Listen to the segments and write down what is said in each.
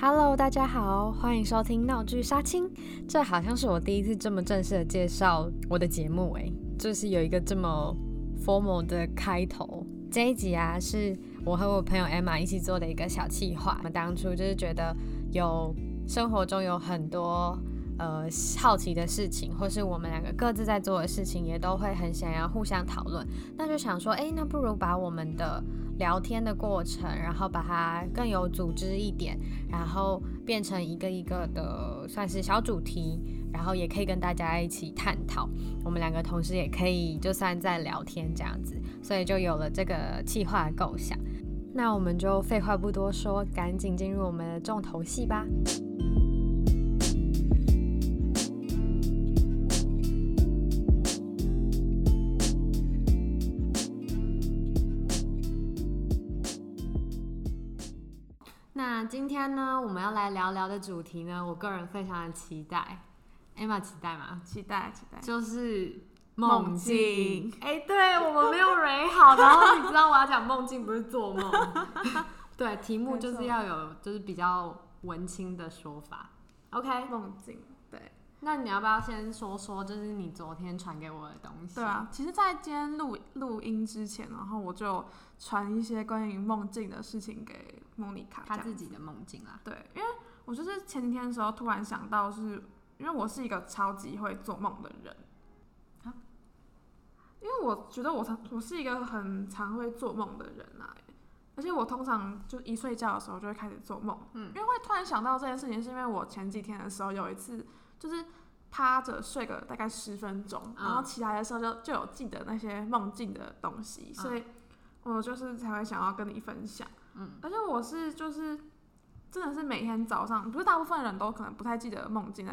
Hello， 大家好，欢迎收听闹剧杀青。这好像是我第一次这么正式的介绍我的节目就是有一个这么 formal 的开头。这一集啊，是我和我朋友 Emma 一起做的一个小企划。我们当初就是觉得有生活中有很多好奇的事情，或是我们两个各自在做的事情，也都会很想要互相讨论。那就想说，那不如把我们的聊天的过程，然后把它更有组织一点，然后变成一个一个的算是小主题，然后也可以跟大家一起探讨。我们两个同时也可以就算在聊天这样子，所以就有了这个企划构想。那我们就废话不多说，赶紧进入我们的重头戏吧。那今天呢，我们要来聊聊的主题呢，我个人非常的期待。Emma 期待吗？期待。就是梦境。对，我们没有蕊好，然后你知道我要讲梦境不是做梦。对，题目就是要有就是比较文青的说法。OK， 梦境。对。那你要不要先说就是你昨天传给我的东西？对啊，其实在今天录音之前，然后我就传一些关于梦境的事情给莫妮卡，她自己的梦境啦。对，因为我就是前几天的时候突然想到是因为我是一个超级会做梦的人，因为我觉得我是一个很常会做梦的人啊，而且我通常就一睡觉的时候就会开始做梦，因为会突然想到这件事情，是因为我前几天的时候有一次就是趴着睡个大概10分钟，然后起来的时候就有记得那些梦境的东西，所以我就是才会想要跟你分享。而且我是就是真的是每天早上，不是大部分人都可能不太记得梦境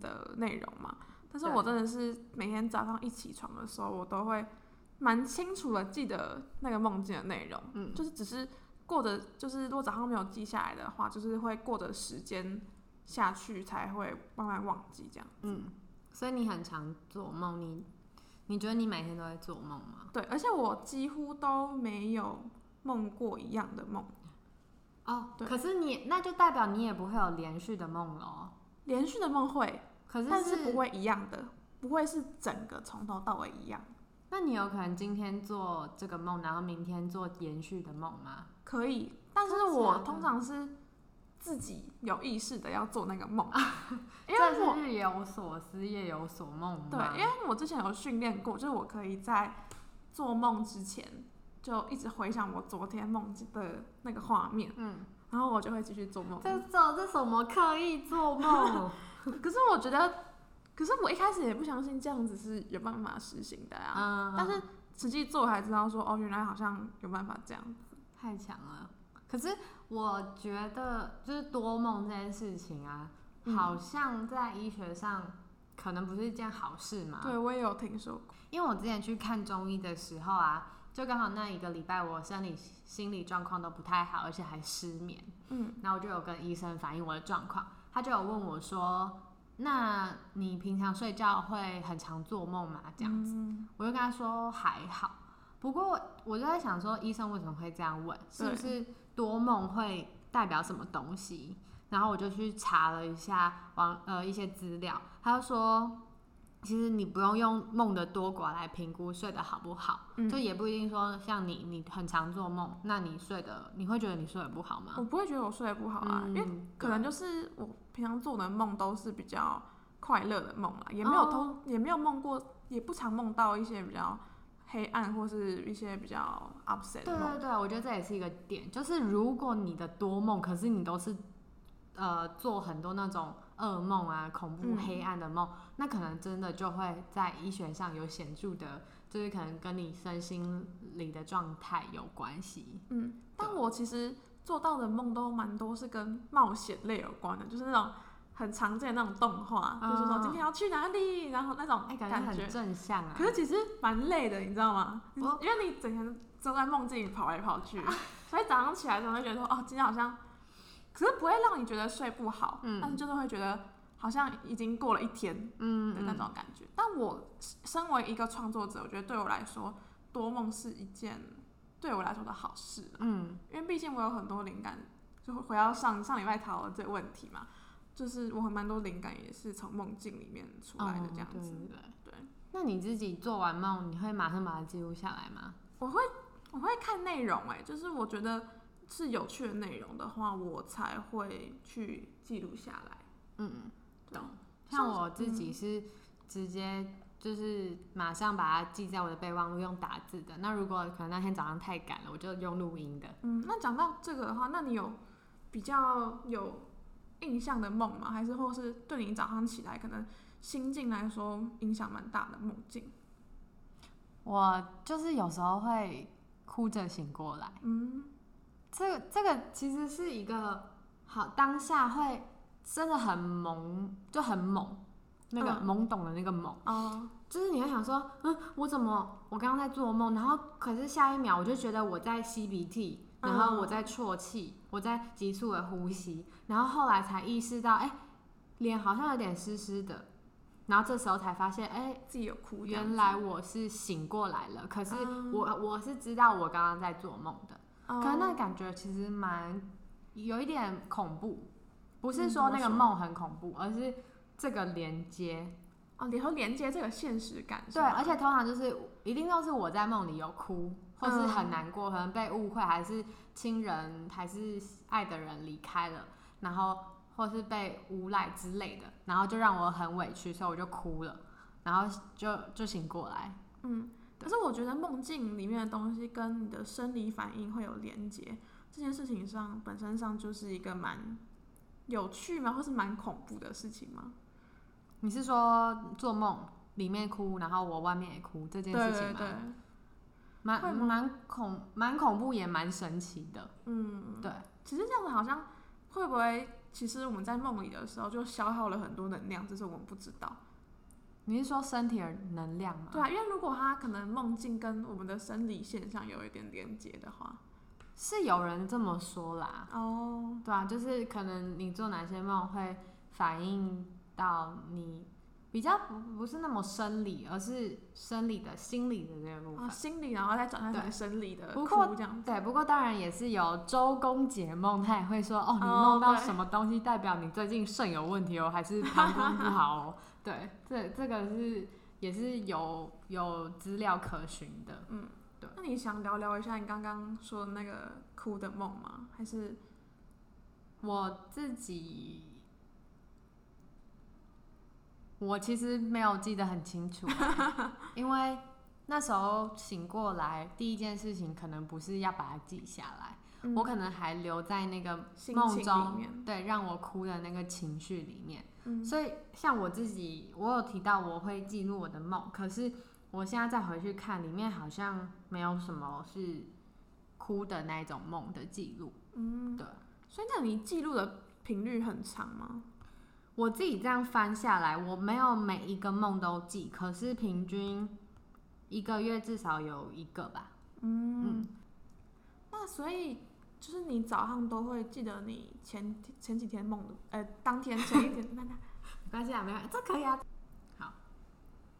的内容嘛，但是我真的是每天早上一起床的时候，我都会蛮清楚的记得那个梦境的内容，就是只是过着就是如果早上没有记下来的话，就是会过着时间下去才会慢慢忘记这样子。所以你很常做梦，你觉得你每天都在做梦吗？对，而且我几乎都没有梦过一样的梦。可是那就代表你也不会有连续的梦咯。连续的梦会，可是但是不会一样的，不会是整个从头到尾一样。那你有可能今天做这个梦，然后明天做延续的梦吗？可以，但是我通常是自己有意识的要做那个梦，因为我这是日有所思夜有所梦嘛。对，因为我之前有训练过，就是我可以在做梦之前就一直回想我昨天梦的那个画面，然后我就会继续做梦。这什么刻意做梦？可是我一开始也不相信这样子是有办法实行的啊。但是实际做还知道说，原来好像有办法这样子，太强了。可是我觉得就是多梦这件事情啊，好像在医学上可能不是一件好事嘛。对，我也有听说过，因为我之前去看中医的时候啊，就刚好那一个礼拜我生理心理状况都不太好，而且还失眠，然后我就有跟医生反映我的状况，他就有问我说，那你平常睡觉会很常做梦吗？这样子，我就跟他说还好，不过我就在想说医生为什么会这样问，是不是多梦会代表什么东西？然后我就去查了一下一些资料，他就说其实你不用梦的多寡来评估睡得好不好，就也不一定说像你很常做梦，那你会觉得你睡得不好吗？我不会觉得我睡得不好啊，因为可能就是我平常做的梦都是比较快乐的梦啦，也没有梦过，也不常梦到一些比较黑暗或是一些比较 upset 的梦。对，我觉得这也是一个点，就是如果你的多梦，可是你都是做很多那种噩梦啊、恐怖黑暗的梦，那可能真的就会在医学上有显著的，就是可能跟你身心理的状态有关系。但我其实做到的梦都蛮多是跟冒险类有关的，就是那种很常见的那种动画，就是说今天要去哪里，然后那种感觉很正向啊。可是其实蛮累的，你知道吗？因为你整天都在梦境里跑来跑去，所以早上起来总会觉得说，今天好像。可是不会让你觉得睡不好，但是就是会觉得好像已经过了一天的那种感觉。但我身为一个创作者，我觉得对我来说，多梦是一件对我来说的好事。因为毕竟我有很多灵感就回到上礼拜讨论这个问题嘛，就是我蛮多灵感也是从梦境里面出来的这样子。哦、对。那你自己做完梦，你会马上把它记录下来吗？我会看内容哎、欸，就是我觉得是有趣的内容的话，我才会去记录下来。嗯，懂。像我自己是直接就是马上把它记在我的备忘录，用打字的。那如果可能那天早上太赶了，我就用录音的。嗯，那讲到这个的话，那你有比较有印象的梦吗？还是或是对你早上起来可能心境来说影响蛮大的梦境？我就是有时候会哭着醒过来。嗯，这个其实是一个好当下会。真的很懵，就很懵，那个懵懂的那个懵、嗯，就是你会想说，嗯，我刚刚在做梦，然后可是下一秒我就觉得我在吸鼻涕，然后我在啜泣，我在急速的呼吸，然后后来才意识到，哎、欸，脸好像有点湿湿的，然后这时候才发现，哎、欸，自己有哭，原来我是醒过来了，可是我是知道我刚刚在做梦的，可是那感觉其实蛮有一点恐怖。不是说那个梦很恐怖，而是这个连接哦，你说连接这个现实感是吗？对，而且通常就是一定都是我在梦里有哭，或是很难过，可能被误会，还是亲人，还是爱的人离开了，然后或是被诬赖之类的，然后就让我很委屈，所以我就哭了，然后就醒过来。嗯，可是我觉得梦境里面的东西跟你的生理反应会有连接，这件事情上本身上就是一个蛮。有趣吗？或是蛮恐怖的事情吗？你是说做梦里面哭，然后我外面也哭这件事情吗？对对对，蛮恐怖也蛮神奇的。嗯，对。其实这样子好像会不会，其实我们在梦里的时候就消耗了很多能量，这是我们不知道。你是说身体的能量吗？对啊，因为如果它可能梦境跟我们的生理现象有一点连接的话。是有人这么说啦，哦，对啊，就是可能你做哪些梦会反映到你比较不是那么生理，而是生理的、心理的这个部分，哦、心理，然后再转换成生理的哭这样。对，不过当然也是有周公解梦，他也会说哦，你梦到什么东西代表你最近肾有问题哦，还是膀胱不好哦？对，这个是也是有资料可循的，嗯。那你想聊一下你刚刚说的那个哭的梦吗？还是我自己？我其实没有记得很清楚、欸，因为那时候醒过来，第一件事情可能不是要把它记下来，我可能还留在那个梦中，对，让我哭的那个情绪里面。所以像我自己，我有提到我会记录我的梦，可是。我现在再回去看，里面好像没有什么是哭的那一种梦的记录。嗯，对。所以那你记录的频率很长吗？我自己这样翻下来，我没有每一个梦都记，可是平均一个月至少有一个吧。嗯。那所以就是你早上都会记得你前几天梦的，当天前一天，没关系啊，没关系，这可以啊。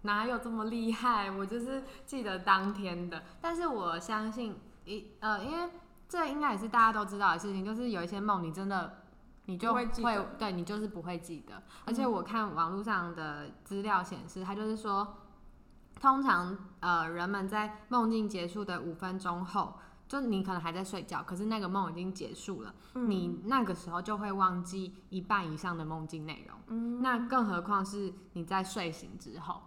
哪有这么厉害？我就是记得当天的，但是我相信，因为这应该也是大家都知道的事情，就是有一些梦你真的你就会，对你就是不会记得。而且我看网络上的资料显示，它就是说，通常人们在梦境结束的5分钟后，就你可能还在睡觉，可是那个梦已经结束了，你那个时候就会忘记一半以上的梦境内容。那更何况是你在睡醒之后。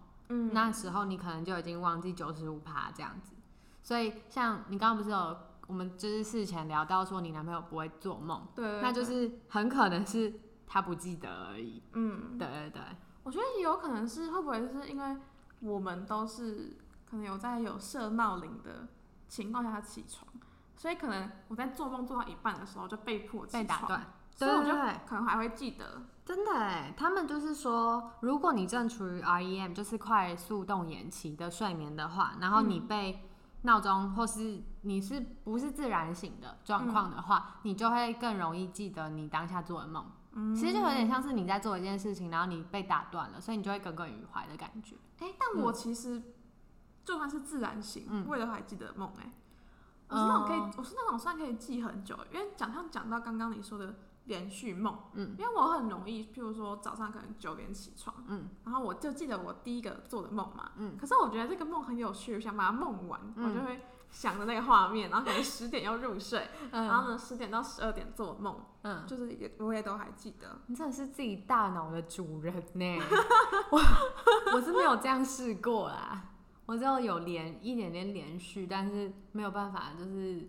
那时候你可能就已经忘记95%这样子，所以像你刚刚不是有我们就是事前聊到说你男朋友不会做梦， 对，那就是很可能是他不记得而已。嗯，对对对，我觉得也有可能是会不会是因为我们都是可能有在有设闹铃的情况下起床，所以可能我在做梦做到一半的时候就被迫起床被打断。所以我就可能还会记得，真的耶，他们就是说，如果你正处于 REM， 就是快速动眼期的睡眠的话，然后你被闹钟或是你是不是自然醒的状况的话，你就会更容易记得你当下做的梦。其实就有点像是你在做一件事情，然后你被打断了，所以你就会耿耿于怀的感觉。但我其实就算是自然醒，我也都还记得梦哎。我是那种算可以记很久，因为讲到刚刚你说的连续梦，嗯，因为我很容易，譬如说早上可能9点起床，嗯，然后我就记得我第一个做的梦嘛，嗯，可是我觉得这个梦很有趣，想把它梦完，嗯，我就会想着那个画面，然后可能10点要入睡，嗯，然后呢10点到12点做梦，嗯，就是我也都还记得。你真的是自己大脑的主人呢，我是没有这样试过啦，我只有一点点连续，但是没有办法，就是。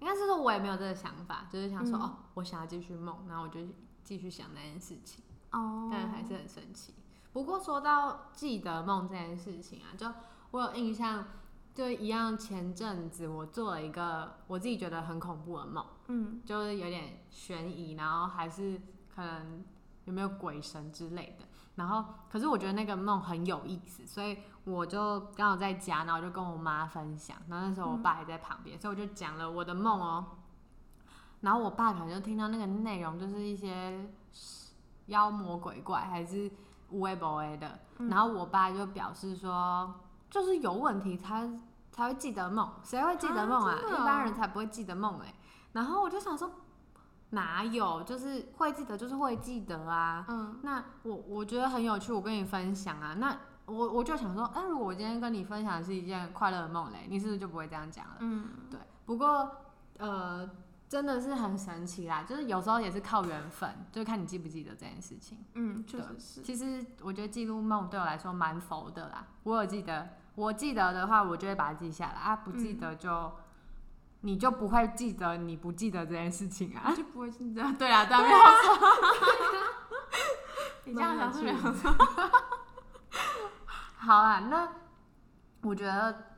应该是说，我也没有这个想法，就是想说，哦，我想要继续梦，然后我就继续想那件事情。哦，但还是很神奇。不过说到记得梦这件事情啊，就我有印象，就一样前阵子我做了一个我自己觉得很恐怖的梦，嗯，就是有点悬疑，然后还是可能有没有鬼神之类的。然后，可是我觉得那个梦很有意思，所以我就刚好在家，然后就跟我妈分享。然后那时候我爸还在旁边，所以我就讲了我的梦哦。然后我爸可能就听到那个内容，就是一些妖魔鬼怪还是有的没的的。然后我爸就表示说，就是有问题才会记得梦，谁会记得梦啊？一般人才不会记得梦欸。然后我就想说。哪有？就是会记得，就是会记得啊。嗯，那我觉得很有趣，我跟你分享啊。那我就想说，如果我今天跟你分享的是一件快乐的梦嘞，你是不是就不会这样讲了？嗯，对。不过真的是很神奇啦，就是有时候也是靠缘分，就是看你记不记得这件事情。嗯，确实是。其实我觉得记录梦对我来说蛮佛的啦。我有记得，我记得的话，我就会把它记下来啊；不记得就。你就不会记得你不记得这件事情啊，就不会记得。对啊，对啊，没有错。你这样讲是没有错。好啊，那我觉得，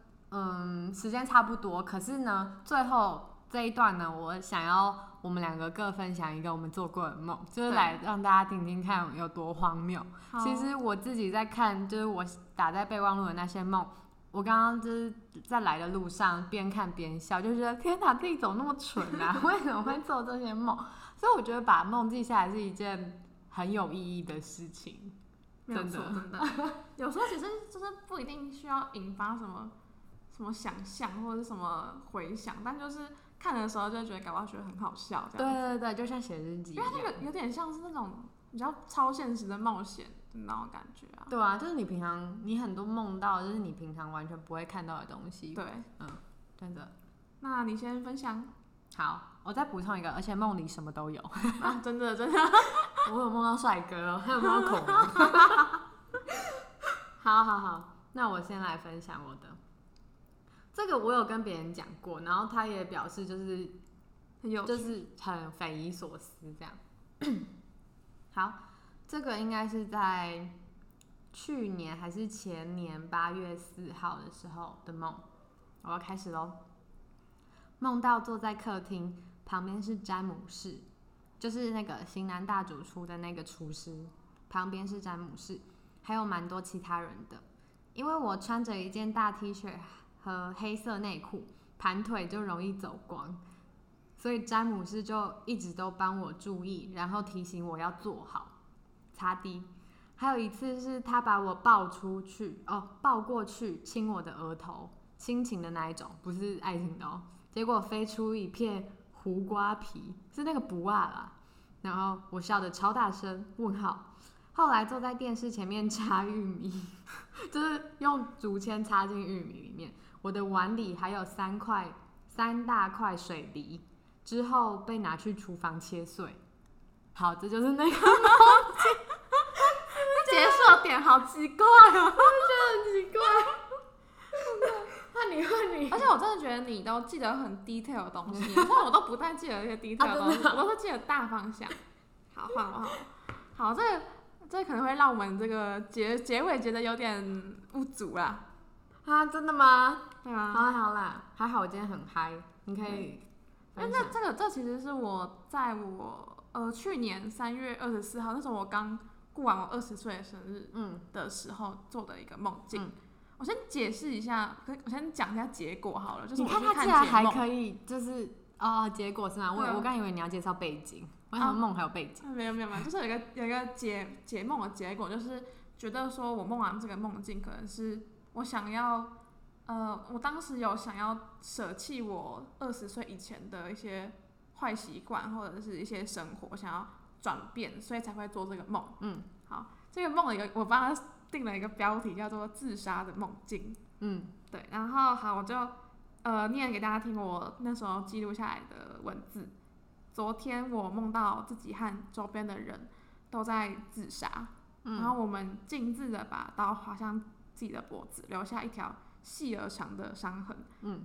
时间差不多。可是呢，最后这一段呢，我想要我们两个各分享一个我们做过的梦，就是来让大家听听看有多荒谬。其实我自己在看，就是我打在备忘录的那些梦。我刚刚就是在来的路上边看边笑，就觉得天哪，自己怎么那么蠢啊？为什么会做这些梦？所以我觉得把梦记下来是一件很有意义的事情，真的真的。有时候其实就是不一定需要引发什么想象或者什么回想，但就是看的时候就觉得搞不好觉得很好笑这样子。对对对，就像写日记一样，因为那个有点像是那种比较超现实的冒险。那种感觉啊，对啊，就是你平常你很多梦到，就是你平常完全不会看到的东西。对，嗯，真的。那你先分享。好，我再补充一个，而且梦里什么都有。啊，真的真的，我有梦到帅哥哦，还有梦到恐龙。好，那我先来分享我的。这个我有跟别人讲过，然后他也表示就是很匪夷所思这样。好。这个应该是在去年还是前年8月4号的时候的梦，我要开始喽。梦到坐在客厅，旁边是詹姆士，就是那个《型男大主厨》的那个厨师，旁边是詹姆士，还有蛮多其他人的。因为我穿着一件大 T 恤和黑色内裤，盘腿就容易走光，所以詹姆士就一直都帮我注意，然后提醒我要坐好。擦滴，还有一次是他把我抱过去亲我的额头，亲情的那一种，不是爱情的哦。结果飞出一片胡瓜皮，是那个不啊啦。然后我笑得超大声，问号。后来坐在电视前面插玉米，就是用竹签插进玉米里面。我的碗里还有三大块水梨，之后被拿去厨房切碎。好，这就是那个梦境。结束点好奇怪哦，我真的很奇怪。换你。而且我真的觉得你都记得很 detail 的东西，但我都不太记得一些 detail 的东西，我都是记得大方向。好，换我。好，这可能会让我们这个结尾觉得有点不足啦。啊，真的吗？对啊。好啦，还好我今天很嗨，你可以。那这其实是我在。去年3月24号，那时候我刚过完我20岁的生日的时候做的一个梦境。我先解释一下，我先讲一下结果好了。就是我去看你看他竟然还可以，就是结果是吗？我刚以为你要介绍背景，我想梦还有背景。没有，就是有一个解梦的结果，就是觉得说我梦完这个梦境，可能是我想要我当时有想要舍弃我20岁以前的一些坏习惯或者是一些生活，想要转变，所以才会做这个梦。嗯，好，这个梦我帮他定了一个标题，叫做自杀的梦境。嗯，对，然后好，我就念给大家听我那时候记录下来的文字。昨天我梦到自己和周边的人都在自杀，然后我们径自的把刀划向自己的脖子，留下一条细而长的伤痕，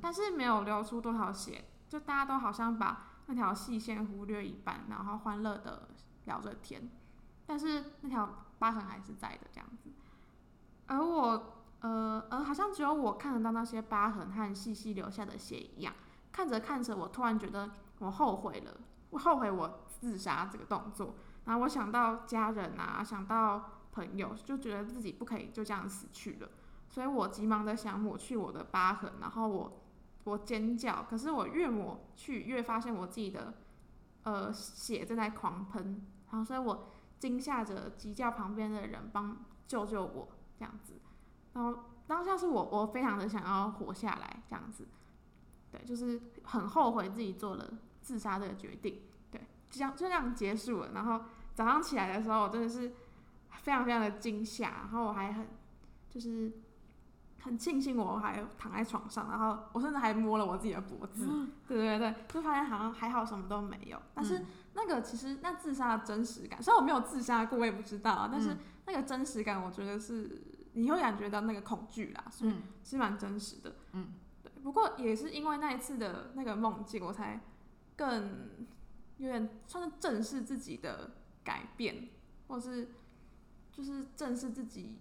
但是没有流出多少血，就大家都好像把那条细线忽略一半，然后欢乐的聊着天，但是那条疤痕还是在的这样子。而我好像只有我看得到那些疤痕和细细留下的血一样。看着看着，我突然觉得我后悔了，我后悔我自杀这个动作。然后我想到家人啊，想到朋友，就觉得自己不可以就这样死去了。所以我急忙的想抹去我的疤痕，然后我尖叫，可是我越抹去越发现我自己的血正在狂喷，然后所以我惊吓着急叫旁边的人帮救我这样子。然后当下是我非常的想要活下来这样子，对，就是很后悔自己做了自杀这个决定，对，就这样结束了。然后早上起来的时候，我真的是非常非常的惊吓，然后我还很庆幸我还躺在床上，然后我甚至还摸了我自己的脖子，对，就发现好像还好什么都没有。但是那个其实那自杀的真实感，虽然我没有自杀过，我也不知道，但是那个真实感，我觉得是你会感觉到那个恐惧啦，所以是蛮真实的。嗯，对。不过也是因为那一次的那个梦境，我才更有点算是正视自己的改变，或是就是正视自己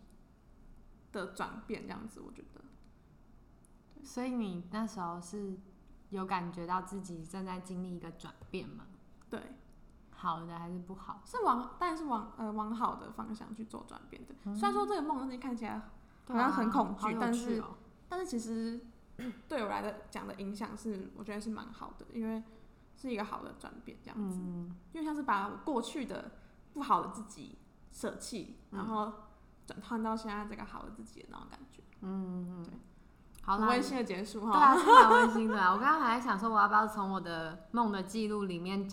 的转变这样子，我觉得。所以你那时候是有感觉到自己正在经历一个转变吗？对，好的还是不好？当然是往好的方向去做转变的。虽然说这个梦境看起来好像很恐惧，但是其实对我来讲的影响是，我觉得是蛮好的，因为是一个好的转变这样子。因为像是把我过去的不好的自己舍弃，然后转换到现在这个好的自己的那种感觉。对，好啦，温馨的结束哈。对啊，是蛮温馨的啊。我刚刚还在想说，我要不要从我的梦的记录里面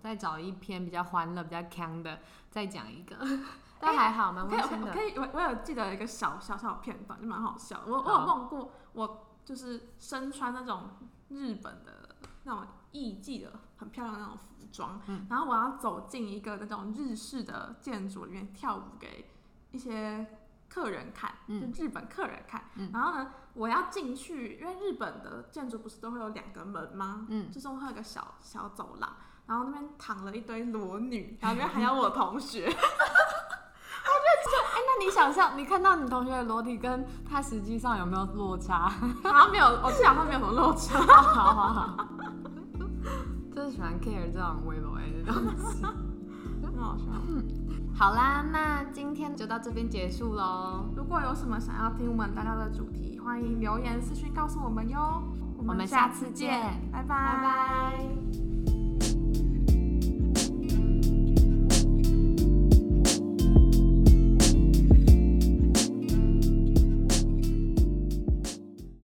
再找一篇比较欢乐、比较强的，再讲一个。但还好，蛮温馨的。我有记得一个小片段，就蛮好笑。我有梦过，我就是身穿那种日本的那种艺妓的很漂亮的那种服装，然后我要走进一个那种日式的建筑里面跳舞给一些客人看，就日本客人看。然后呢，我要进去，因为日本的建筑不是都会有2个门吗？就是会有一个小走廊，然后那边躺了一堆裸女，然后那边还有我同学。我就说，那你想象你看到你同学的裸体跟他实际上有没有落差？好像没有，我至少没有什么落差。好，就是喜欢 care 这种微博的东西，很好笑。好啦，那今天就到这边结束咯。如果有什么想要听我们大家的主题，欢迎留言私讯告诉我们哟。我们下次见，拜拜。